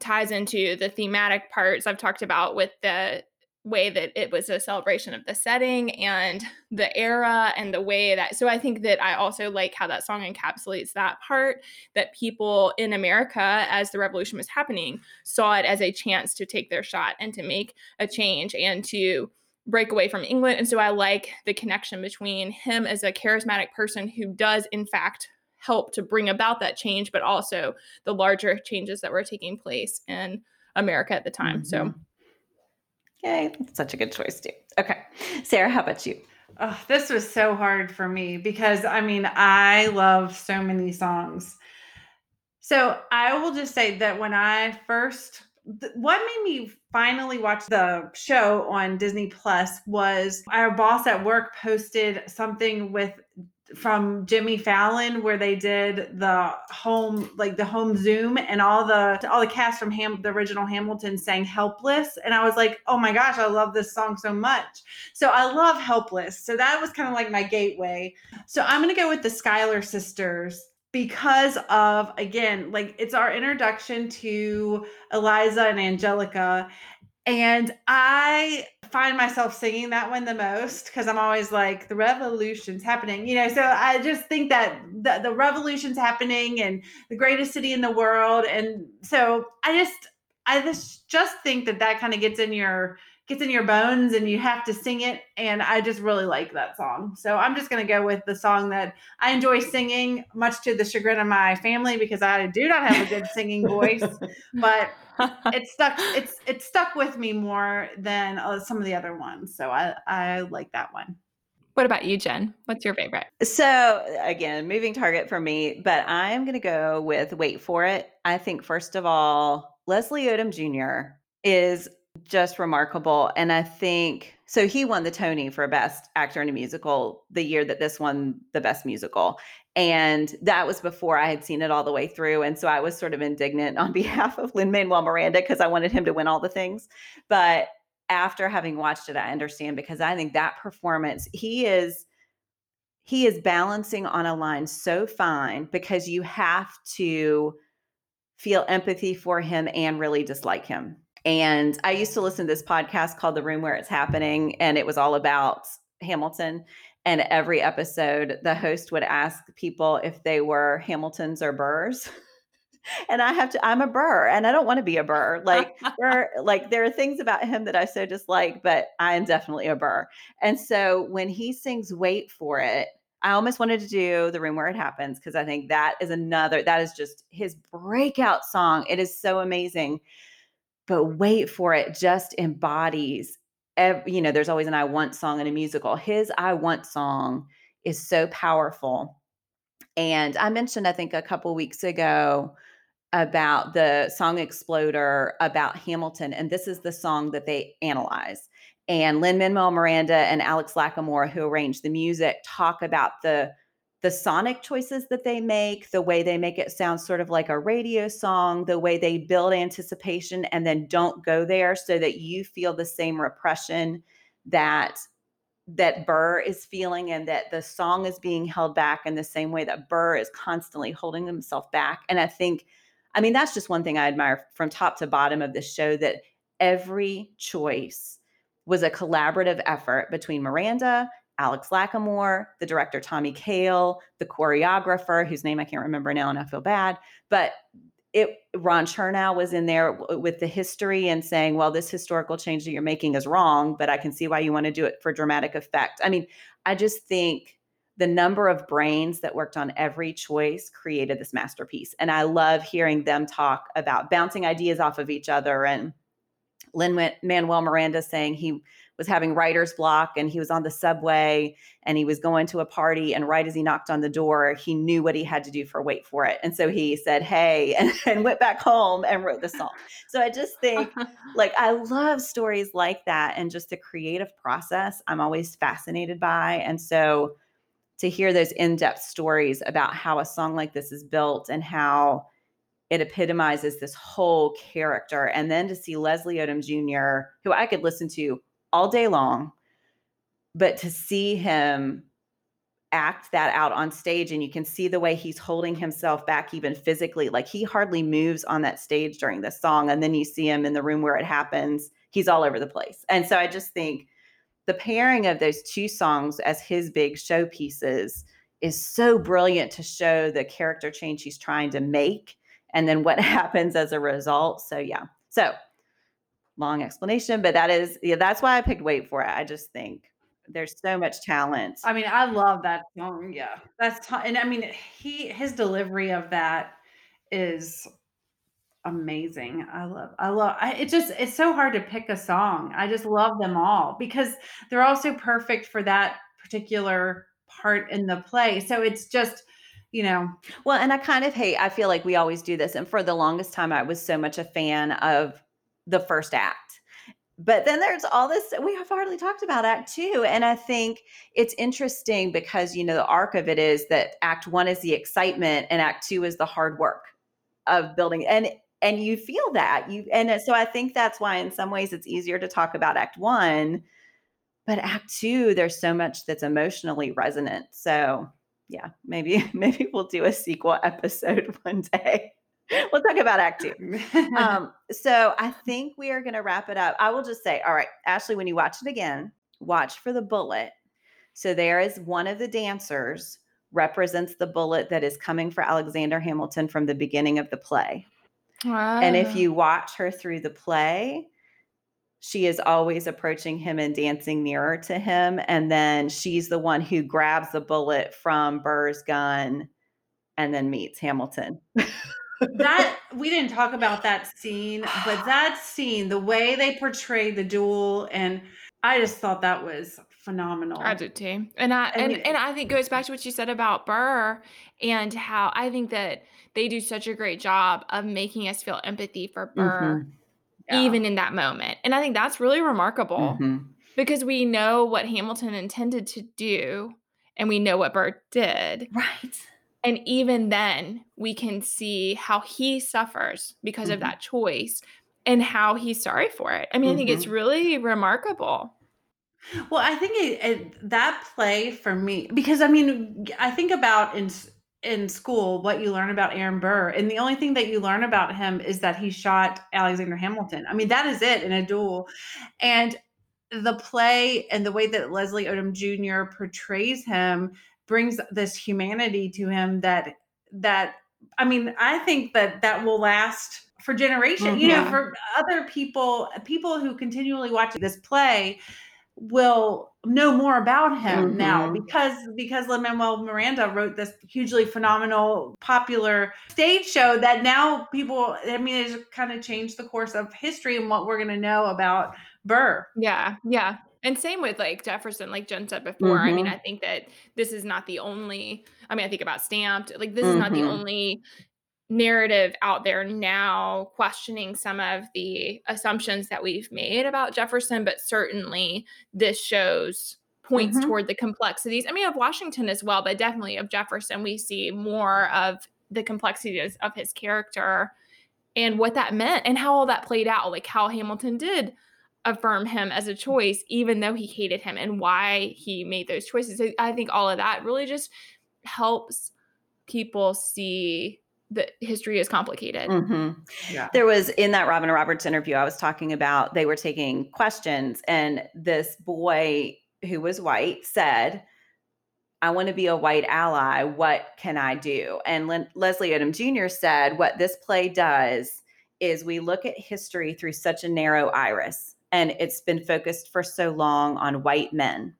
ties into the thematic parts I've talked about with the way that it was a celebration of the setting and the era and the way that, so I think that I also like how that song encapsulates that part, that people in America, as the revolution was happening, saw it as a chance to take their shot and to make a change and to break away from England. And so I like the connection between him as a charismatic person who does in fact help to bring about that change, but also the larger changes that were taking place in America at the time. Mm-hmm. So yay, that's such a good choice too. Okay. Sarah, how about you? Oh, this was so hard for me because, I mean, I love so many songs. So I will just say that when I first, th- what made me finally watch the show on Disney Plus was our boss at work posted something with from Jimmy Fallon where they did the home, like the home Zoom, and all the all the cast from Ham, the original Hamilton, sang Helpless. And I was like, oh my gosh, I love this song so much. So I love Helpless. So that was kind of like my gateway. So I'm going to go with the Schuyler Sisters because of, again, like it's our introduction to Eliza and Angelica. And I find myself singing that one the most because I'm always like, the revolution's happening, you know? So I just think that the, the revolution's happening and the greatest city in the world. And so I just, I just, just think that that kind of gets in your, gets in your bones and you have to sing it. And I just really like that song. So I'm just going to go with the song that I enjoy singing, much to the chagrin of my family, because I do not have a good singing voice, but it stuck, it's, it stuck with me more than uh, some of the other ones. So I, I like that one. What about you, Jen? What's your favorite? So again, moving target for me, but I'm going to go with Wait For It. I think, first of all, Leslie Odom Junior is just remarkable. And I think, so he won the Tony for Best Actor in a Musical the year that this won the Best Musical. And that was before I had seen it all the way through. And so I was sort of indignant on behalf of Lin-Manuel Miranda because I wanted him to win all the things. But after having watched it, I understand, because I think that performance, he is, he is balancing on a line so fine, because you have to feel empathy for him and really dislike him. And I used to listen to this podcast called The Room Where It's Happening, and it was all about Hamilton. And every episode, the host would ask people if they were Hamiltons or Burrs. And I have to, I'm a Burr, and I don't want to be a Burr. Like, we're, like there are things about him that I so dislike, but I am definitely a Burr. And so when he sings Wait For It, I almost wanted to do The Room Where It Happens, because I think that is another, that is just his breakout song. It is so amazing. But Wait For It just embodies, every, you know, there's always an I want song in a musical. His I want song is so powerful. And I mentioned, I think a couple weeks ago, about the Song Exploder about Hamilton. And this is the song that they analyze. And Lin-Manuel Miranda and Alex Lacamoire, who arranged the music, talk about the the sonic choices that they make, the way they make it sound sort of like a radio song, the way they build anticipation and then don't go there, so that you feel the same repression that that Burr is feeling, and that the song is being held back in the same way that Burr is constantly holding himself back. And I think, I mean, that's just one thing I admire from top to bottom of the show, that every choice was a collaborative effort between Miranda, Alex Lacamoire, the director Tommy Kail, the choreographer, whose name I can't remember now and I feel bad, but it Ron Chernow was in there w- with the history and saying, well, this historical change that you're making is wrong, but I can see why you want to do it for dramatic effect. I mean, I just think the number of brains that worked on every choice created this masterpiece. And I love hearing them talk about bouncing ideas off of each other, and Lin-Manuel Miranda saying he was having writer's block and he was on the subway and he was going to a party, and right as he knocked on the door, he knew what he had to do for Wait For It. And so he said, hey, and, and went back home and wrote the song. So I just think, like, I love stories like that, and just the creative process I'm always fascinated by. And so to hear those in-depth stories about how a song like this is built and how it epitomizes this whole character. And then to see Leslie Odom Junior, who I could listen to all day long, but to see him act that out on stage, and you can see the way he's holding himself back even physically, like he hardly moves on that stage during this song. And then you see him in The Room Where It Happens, he's all over the place. And so I just think the pairing of those two songs as his big showpieces is so brilliant to show the character change he's trying to make and then what happens as a result. So yeah, so long explanation, but that is, yeah, that's why I picked Wait For It. I just think there's so much talent. I mean, I love that song. Yeah, that's t- and I mean, he his delivery of that is amazing. I love. I love. I, it just it's so hard to pick a song. I just love them all because they're all so perfect for that particular part in the play. So it's just, you know. Well, and I kind of hate. I feel like we always do this, and for the longest time, I was so much a fan of the first act. But then there's all this, we have hardly talked about Act Two. And I think it's interesting because, you know, the arc of it is that Act One is the excitement and Act Two is the hard work of building. And, and you feel that you, and so I think that's why in some ways it's easier to talk about Act One, but Act Two, there's so much that's emotionally resonant. So yeah, maybe, maybe we'll do a sequel episode one day. We'll talk about Act Two. Um, so I think we are going to wrap it up. I will just say, all right, Ashley, when you watch it again, watch for the bullet. So there is one of the dancers represents the bullet that is coming for Alexander Hamilton from the beginning of the play. Wow. And if you watch her through the play, she is always approaching him and dancing nearer to him. And then she's the one who grabs the bullet from Burr's gun and then meets Hamilton. That we didn't talk about that scene, but that scene, the way they portrayed the duel, and I just thought that was phenomenal. I did too. And I and, and, and I think goes back to what you said about Burr and how I think that they do such a great job of making us feel empathy for Burr, mm-hmm. yeah. even in that moment. And I think that's really remarkable mm-hmm. because we know what Hamilton intended to do and we know what Burr did. Right. And even then, we can see how he suffers because mm-hmm. of that choice and how he's sorry for it. I mean, mm-hmm. I think it's really remarkable. Well, I think it, it, that play for me, because I mean, I think about in in school what you learn about Aaron Burr, and the only thing that you learn about him is that he shot Alexander Hamilton. I mean, that is it in a duel. And the play and the way that Leslie Odom Junior portrays him brings this humanity to him that, that, I mean, I think that that will last for generations, mm-hmm. you know, for other people, people who continually watch this play will know more about him mm-hmm. now because, because Lin-Manuel Miranda wrote this hugely phenomenal, popular stage show that now people, I mean, it's kind of changed the course of history and what we're going to know about Burr. Yeah. Yeah. And same with like Jefferson, like Jen said before, mm-hmm. I mean, I think that this is not the only, I mean, I think about Stamped, like this mm-hmm. is not the only narrative out there now questioning some of the assumptions that we've made about Jefferson, but certainly this shows points mm-hmm. toward the complexities. I mean, of Washington as well, but definitely of Jefferson, we see more of the complexities of his character and what that meant and how all that played out, like how Hamilton did affirm him as a choice, even though he hated him and why he made those choices. So I think all of that really just helps people see that history is complicated. Mm-hmm. Yeah. There was in that Robin Roberts interview I was talking about, they were taking questions and this boy who was white said, I want to be a white ally. What can I do? And Len- Leslie Odom Junior said, what this play does is we look at history through such a narrow iris. And it's been focused for so long on white men.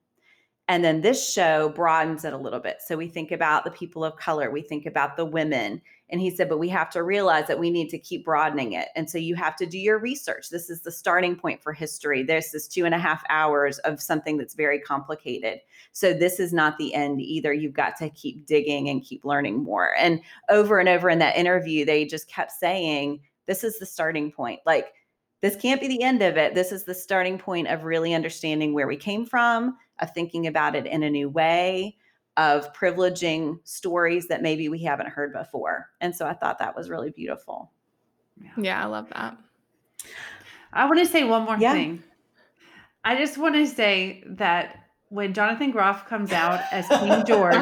And then this show broadens it a little bit. So we think about the people of color. We think about the women. And he said, but we have to realize that we need to keep broadening it. And so you have to do your research. This is the starting point for history. This is two and a half hours of something that's very complicated. So this is not the end either. You've got to keep digging and keep learning more. And over and over in that interview, they just kept saying, this is the starting point. Like, this can't be the end of it. This is the starting point of really understanding where we came from, of thinking about it in a new way, of privileging stories that maybe we haven't heard before. And so I thought that was really beautiful. Yeah, yeah I love that. I want to say one more yeah. thing. I just want to say that when Jonathan Groff comes out as King George,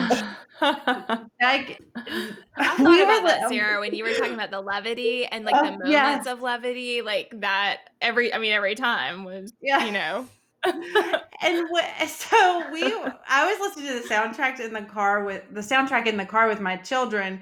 like, I thought we about that, Sarah, when you were talking about the levity and like the uh, moments yeah. of levity, like that every, I mean, every time was, yeah. you know. And w- so we, I was listening to the soundtrack in the car with the soundtrack in the car with my children.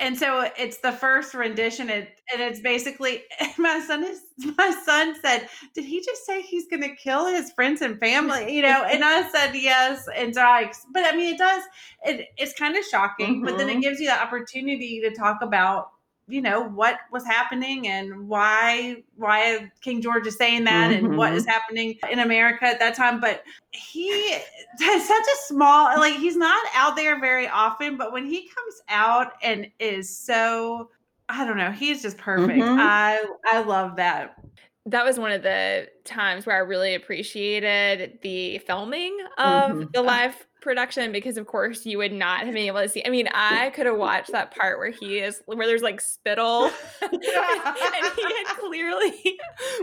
And so it's the first rendition. It, and it's basically, my son is, my son said, did he just say he's going to kill his friends and family? You know? And I said, yes. And so I, but I mean, it does, it, it's kind of shocking, mm-hmm. but then it gives you the opportunity to talk about, you know, what was happening and why, why King George is saying that mm-hmm. and what is happening in America at that time. But he has such a small, like, he's not out there very often, but when he comes out and is so, I don't know, he's just perfect. Mm-hmm. I, I love that. That was one of the times where I really appreciated the filming of mm-hmm. the live production, because of course you would not have been able to see. I mean, I could have watched that part where he is, where there's like spittle and he had clearly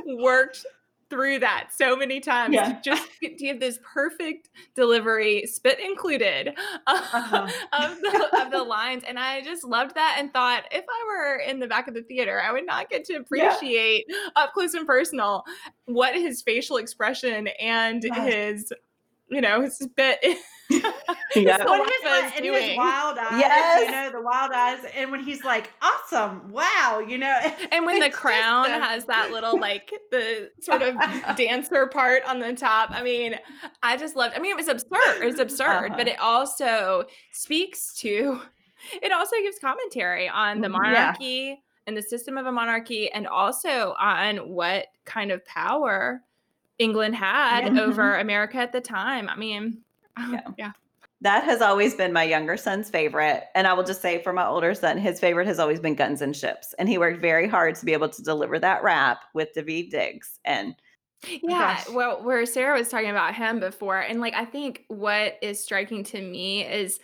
worked through that so many times yeah. to just to have this perfect delivery, spit included, uh, uh-huh. of, the, of the lines. And I just loved that and thought, if I were in the back of the theater, I would not get to appreciate yeah. up close and personal what his facial expression and yeah. his, you know, his spit yeah. what his, and his wild eyes, yes. you know, the wild eyes. And when he's like, awesome, wow, you know. And when the crown the- has that little, like, the sort of dancer part on the top. I mean, I just loved, I mean, it was absurd. It was absurd, uh-huh. but it also speaks to, it also gives commentary on the monarchy yeah. and the system of a monarchy, and also on what kind of power England had yeah. over America at the time. I mean, Yeah. yeah. That has always been my younger son's favorite. And I will just say, for my older son, his favorite has always been Guns and Ships. And he worked very hard to be able to deliver that rap with Daveed Diggs. And yeah, gosh. Well, where Sarah was talking about him before. And like, I think what is striking to me is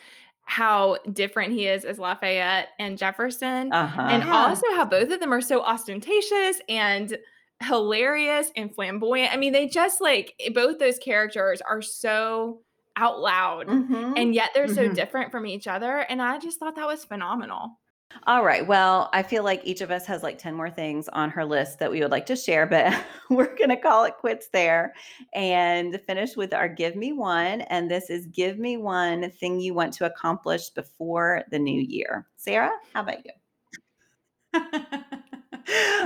how different he is as Lafayette and Jefferson. Uh-huh. And yeah. also how both of them are so ostentatious and hilarious and flamboyant. I mean, they just like, both those characters are so out loud. Mm-hmm. And yet they're so mm-hmm. different from each other. And I just thought that was phenomenal. All right. Well, I feel like each of us has like ten more things on her list that we would like to share, but we're going to call it quits there and finish with our give me one. And this is give me one thing you want to accomplish before the new year. Sarah, how about you?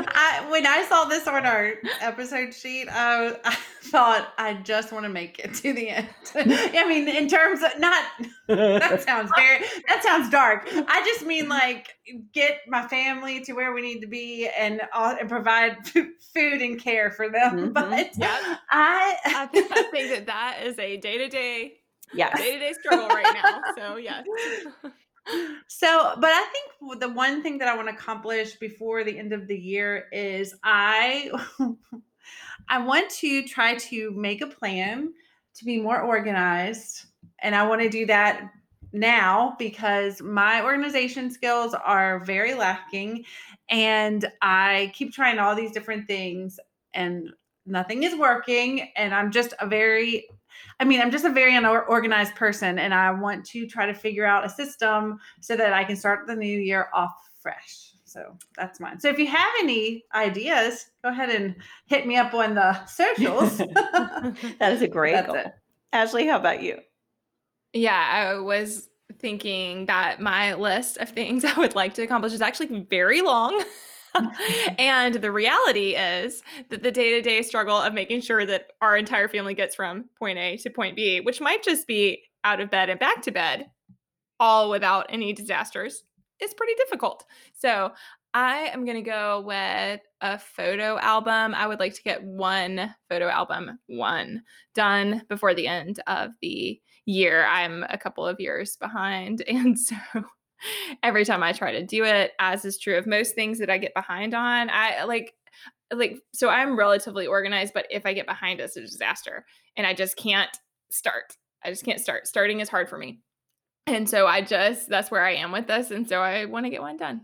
I, when I saw this on our episode sheet, I, I thought, I just want to make it to the end. I mean, in terms of not, that sounds very, that sounds dark. I just mean like get my family to where we need to be and uh, and provide f- food and care for them. Mm-hmm. But yep. I, I, think, I think that that is a day-to-day, yes. day-to-day struggle right now. So yes. So, but I think the one thing that I want to accomplish before the end of the year is I, I want to try to make a plan to be more organized. And I want to do that now because my organization skills are very lacking and I keep trying all these different things and nothing is working. And I'm just a very I mean, I'm just a very unorganized person, and I want to try to figure out a system so that I can start the new year off fresh. So that's mine. So if you have any ideas, go ahead and hit me up on the socials. That is a great goal. It. Ashley, how about you? Yeah, I was thinking that my list of things I would like to accomplish is actually very long. And the reality is that the day-to-day struggle of making sure that our entire family gets from point A to point B, which might just be out of bed and back to bed, all without any disasters, is pretty difficult. So I am going to go with a photo album. I would like to get one photo album, one done before the end of the year. I'm a couple of years behind. And so every time I try to do it, as is true of most things that I get behind on, I like, like, so I'm relatively organized, but if I get behind, it's a disaster and I just can't start. I just can't start. Starting is hard for me. And so I just, that's where I am with this. And so I want to get one done.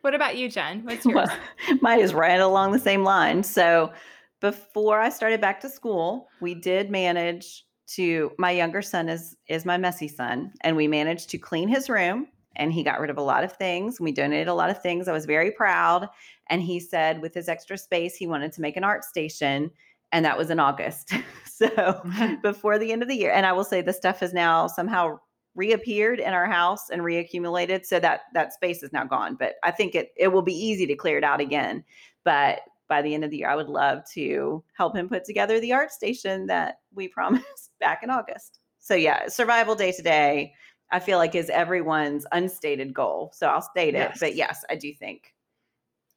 What about you, Jen? What's yours? Well, mine is right along the same line. So before I started back to school, we did manage to, my younger son is, is my messy son. And we managed to clean his room and he got rid of a lot of things. We donated a lot of things. I was very proud. And he said with his extra space, he wanted to make an art station. And that was in August. So before the end of the year. And I will say this stuff is now somehow reappeared in our house and reaccumulated. So that, that space is now gone, but I think it, it will be easy to clear it out again. But by the end of the year, I would love to help him put together the art station that we promised back in August. So yeah, survival day to day, I feel like is everyone's unstated goal. So I'll state yes. it, but yes, I do think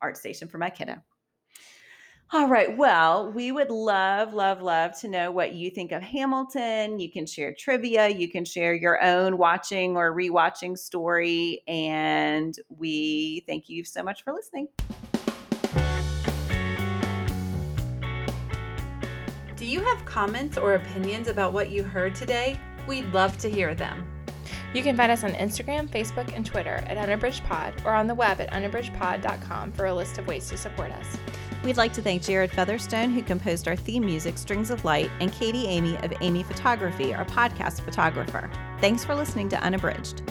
art station for my kiddo. All right. Well, we would love, love, love to know what you think of Hamilton. You can share trivia. You can share your own watching or rewatching story. And we thank you so much for listening. Do you have comments or opinions about what you heard today? We'd love to hear them. You can find us on Instagram, Facebook, and Twitter at UnabridgedPod or on the web at unabridged pod dot com for a list of ways to support us. We'd like to thank Jared Featherstone, who composed our theme music, Strings of Light, and Katie Amy of Amy Photography, our podcast photographer. Thanks for listening to Unabridged.